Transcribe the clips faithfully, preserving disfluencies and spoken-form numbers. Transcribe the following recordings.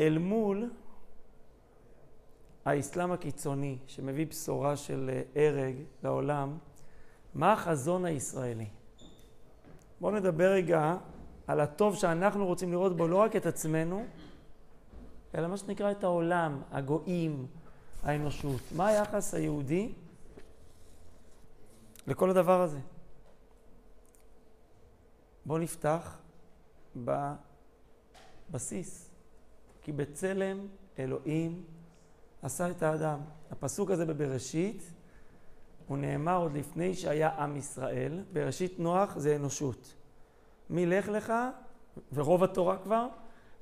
אל מול האסלאם הקיצוני שמביא בשורה של הרג לעולם, מה החזון הישראלי? בואו נדבר רגע על הטוב שאנחנו רוצים לראות בו, לא רק את עצמנו, אלא מה שנקרא את העולם, הגויים, האנושות. מה היחס היהודי לכל הדבר הזה? בואו נפתח בבסיס. כי בצלם אלוהים עשה את האדם. הפסוק הזה בבראשית, הוא נאמר עוד לפני שהיה עם ישראל. בראשית נוח זה אנושות. מי לך לך, ורוב התורה כבר,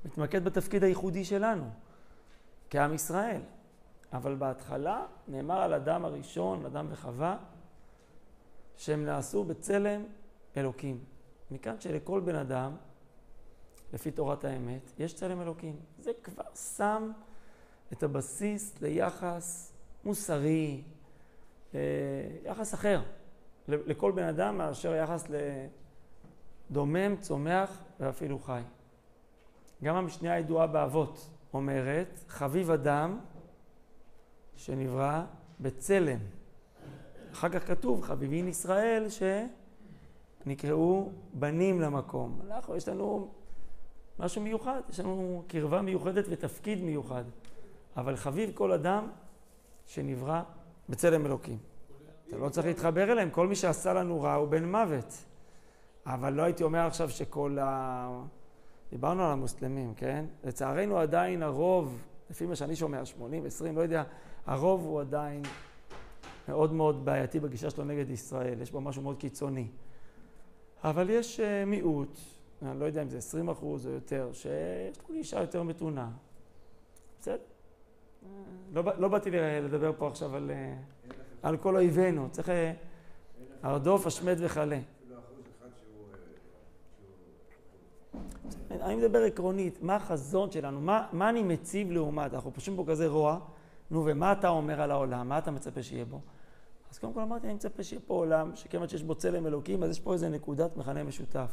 מתמקד בתפקיד הייחודי שלנו, כעם ישראל. אבל בהתחלה נאמר על אדם הראשון, אדם וחווה, שהם נעשו בצלם אלוקים. מכאן שלכל בן אדם, לפי תורת האמת, יש צלם אלוקים. זה כבר שם את הבסיס ליחס מוסרי, יחס אחר לכל בן אדם מאשר יחס לדומם, צומח ואפילו חי. גם המשנה הידועה באבות אומרת, חביב אדם שנברא בצלם. אחר כך כתוב, חביבין ישראל שנקראו בנים למקום. אנחנו, יש לנו משהו מיוחד, יש לנו קרבה מיוחדת ותפקיד מיוחד. אבל חביב כל אדם שנברא בצלם אלוקים. אתה לא צריך להתחבר אליהם, כל מי שעשה לנו רע הוא בן מוות. אבל לא הייתי אומר עכשיו שכל ה... דיברנו על המוסלמים, כן? לצערנו עדיין הרוב, לפי מה שאני שומע, שמונים, עשרים, לא יודע, הרוב הוא עדיין מאוד מאוד בעייתי בגישה שלו נגד ישראל, יש בו משהו מאוד קיצוני. אבל יש מיעוט, אני לא יודע אם זה עשרים אחוז או יותר, שיש לו גישה יותר מתונה. בסדר? לא, לא באתי לדבר פה עכשיו על, על כל אויבינו, צריך הרדוף, השמד וחלה. אני מדבר עקרונית, מה החזון שלנו, מה, מה אני מציב לעומת, אנחנו פשוט פה כזה רוע, נו ומה אתה אומר על העולם, מה אתה מצפה שיהיה בו? אז קודם כל אמרתי, אני מצפה שיהיה פה עולם, שכמעט שיש בו צלם אלוקים, אז יש פה איזה נקודת מכנה משותף.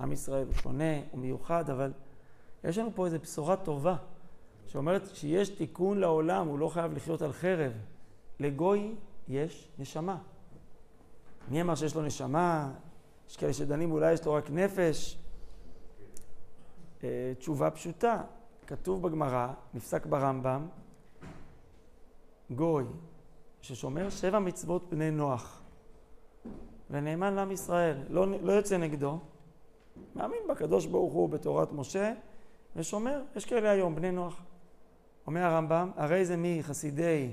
עם ישראל הוא שונה, הוא מיוחד, אבל יש לנו פה איזו בשורה טובה, שאומרת שיש תיקון לעולם, הוא לא חייב לחיות על חרב. לגוי יש נשמה. מי אמר שיש לו נשמה? יש כאלה שדנים, אולי יש לו רק נפש. תשובה פשוטה, כתוב בגמרא, נפסק ברמב"ם, גוי ששומר שבע מצוות בני נוח ונאמן לעם ישראל, לא, לא יוצא נגדו, מאמין בקדוש ברוך הוא בתורת משה ושומר, יש כאלה היום בני נוח. אומר הרמב"ם, הרי זה מחסידי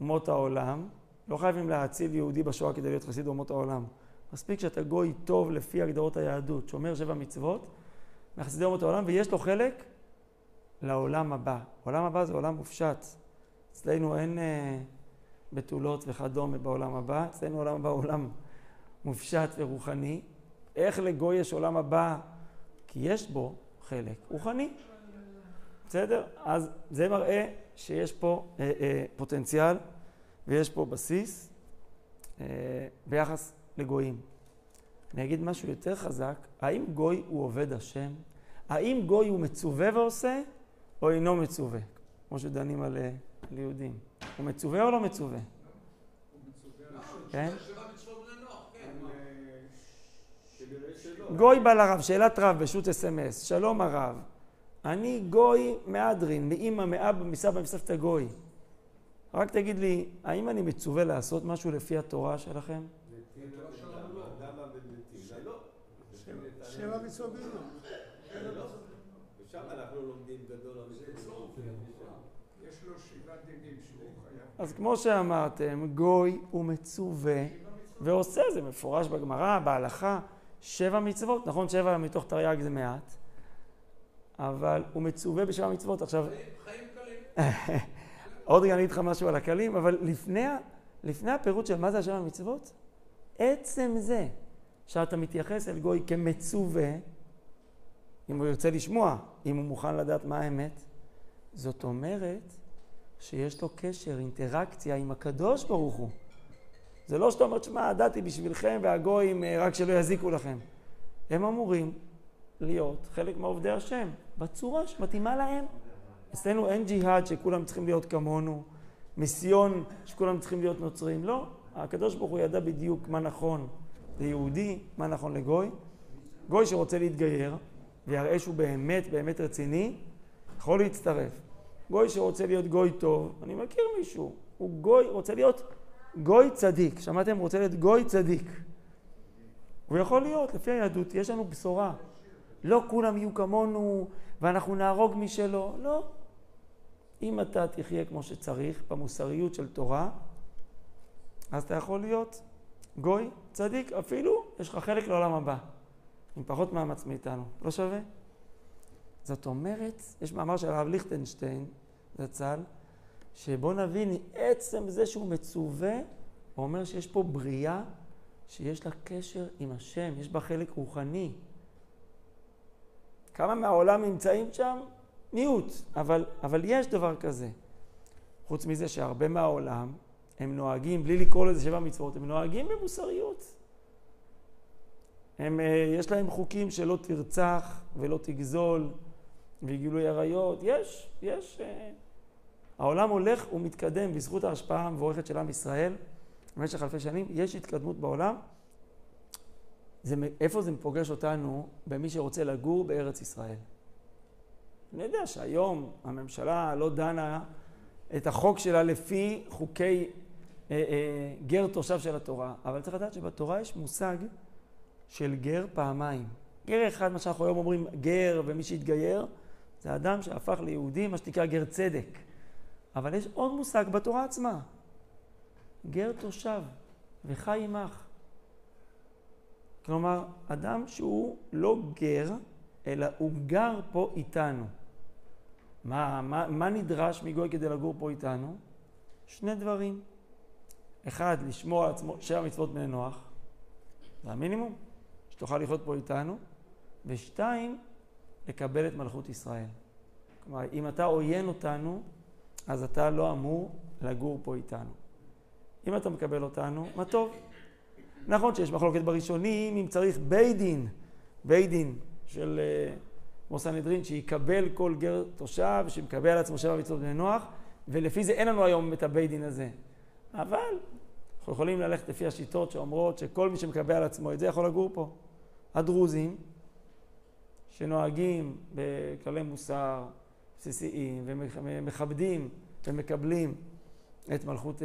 אומות העולם, לא חייבים להציל יהודי בשואה כדי להיות חסיד אומות העולם, מספיק שאתה גוי טוב לפי הגדרות היהדות, שומר שבע מצוות, מחסידי אומות העולם, ויש לו חלק לעולם הבא. העולם הבא זה עולם מופשט. אצלנו אין אה, בתולות וכדומה בעולם הבא. אצלנו העולם הבא הוא עולם מופשט ורוחני. איך לגוי יש עולם הבא? כי יש בו חלק רוחני. בסדר? אז זה מראה שיש פה אה, אה, פוטנציאל ויש פה בסיס אה, ביחס לגויים. אני אגיד משהו יותר חזק, האם גוי הוא עובד השם? האם גוי הוא מצווה ועושה, או אינו מצווה? כמו שדנים על, על יהודים. הוא מצווה או לא מצווה? כן? גוי בא לרב, שאלת רב בשו"ת אס אם אס, שלום הרב, אני גוי מאדרין, מאמא, מאבא, מסבא, מסבתא גוי. רק תגיד לי, האם אני מצווה לעשות משהו לפי התורה שלכם? לפי התורה שלכם. שבע מצוות בני נוח. ושם אנחנו לומדים גדול המזרחים. יש לו שבעה דינים שהוא חייב. אז כמו שאמרתם, גוי הוא מצווה ועושה, זה מפורש בגמרא, בהלכה, שבע מצוות. נכון, שבע מתוך תרי"ג זה מעט, אבל הוא מצווה בשבע מצוות. עכשיו... חיים קלים. עוד רגע אני אגיד לך משהו על הקלים, אבל לפני הפירוט של מה זה השבע מצוות, עצם זה. שאתה מתייחס אל גוי כמצווה, אם הוא ירצה לשמוע, אם הוא מוכן לדעת מה האמת, זאת אומרת שיש לו קשר, אינטראקציה עם הקדוש ברוך הוא. זה לא שאתה אומרת, שמה, הדת היא בשבילכם והגויים רק שלא יזיקו לכם. הם אמורים להיות חלק מעובדי השם. בצורה שמתאימה להם. אצלנו אין ג'יהאד שכולם צריכים להיות כמונו, מיסיון שכולם צריכים להיות נוצרים. לא, הקדוש ברוך הוא ידע בדיוק מה נכון ליהודי, מה נכון לגוי. גוי שרוצה להתגייר ויראה שהוא באמת באמת רציני, יכול להצטרף. גוי שרוצה להיות גוי טוב, אני מכיר מישהו, הוא גוי, רוצה להיות גוי צדיק. שמעתם? רוצה להיות גוי צדיק. הוא יכול להיות, לפי היהדות, יש לנו בשורה. לא כולם יהיו כמונו ואנחנו נהרוג משלו, לא. אם אתה תחיה כמו שצריך, במוסריות של תורה, אז אתה יכול להיות גוי צדיק, אפילו יש לך חלק לעולם הבא. עם פחות מאמץ מאיתנו, לא שווה? זאת אומרת, יש מאמר של הרב ליכטנשטיין, זצ"ל, שבוא נבין, עצם זה שהוא מצווה, הוא אומר שיש פה בריאה, שיש לה קשר עם השם, יש בה חלק רוחני. כמה מהעולם נמצאים שם? מיעוט, אבל, אבל יש דבר כזה. חוץ מזה שהרבה מהעולם, הם נוהגים, בלי לקרוא לזה שבע מצוות, הם נוהגים במוסריות. הם, יש להם חוקים שלא תרצח ולא תגזול וגילוי עריות. יש, יש. העולם הולך ומתקדם בזכות ההשפעה המבורכת של עם ישראל. במשך אלפי שנים יש התקדמות בעולם. זה, איפה זה מפוגש אותנו? במי שרוצה לגור בארץ ישראל. אני יודע שהיום הממשלה לא דנה את החוק שלה לפי חוקי אה, אה, גר תושב של התורה. אבל צריך לדעת שבתורה יש מושג של גר פעמיים. גר אחד, מה שאנחנו היום אומרים גר ומי שהתגייר, זה אדם שהפך ליהודי, מה שנקרא גר צדק. אבל יש עוד מושג בתורה עצמה. גר תושב וחי עמך. כלומר, אדם שהוא לא גר, אלא הוא גר פה איתנו. מה, מה, מה נדרש מגוי כדי לגור פה איתנו? שני דברים. אחד, לשמור על עצמו, שבע מצוות בני נוח. זה המינימום, שתוכל לחיות פה איתנו. ושתיים, לקבל את מלכות ישראל. כלומר, אם אתה עוין אותנו, אז אתה לא אמור לגור פה איתנו. אם אתה מקבל אותנו, מה טוב. נכון שיש מחלוקת בראשונים, אם צריך ביידין, ביידין של כמו סנהדרין, שיקבל כל גר תושב, שמקבל על עצמו שבע מצוות בני נוח, ולפי זה אין לנו היום את הביידין הזה. אבל אנחנו יכולים ללכת לפי השיטות שאומרות שכל מי שמקבל על עצמו את זה יכול לגור פה. הדרוזים, שנוהגים בכללי מוסר בסיסיים, ומכבדים ומקבלים את מלכות,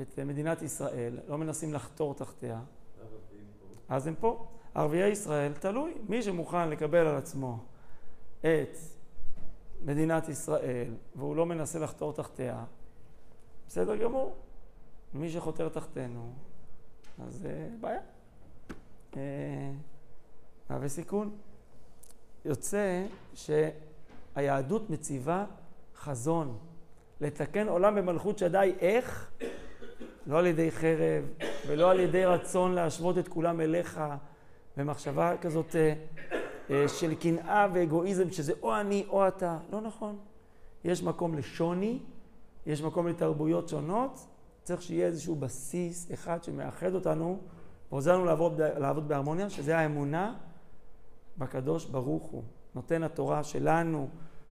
את מדינת ישראל, לא מנסים לחתור תחתיה, אז הם פה. ערביי ישראל, תלוי. מי שמוכן לקבל על עצמו את מדינת ישראל, והוא לא מנסה לחתור תחתיה, בסדר גמור. מי שחותר תחתנו, אז בעיה. מהווה סיכון. יוצא שהיהדות מציבה חזון. לתקן עולם במלכות שדי איך? לא על ידי חרב, ולא על ידי רצון להשוות את כולם אליך, במחשבה כזאת של קנאה ואגואיזם, שזה או אני או אתה. לא נכון. יש מקום לשוני, יש מקום לתרבויות שונות, צריך שיהיה איזשהו בסיס אחד שמאחד אותנו, ועוזרנו לעבוד, לעבוד בהרמוניה, שזה האמונה בקדוש ברוך הוא. נותן התורה שלנו,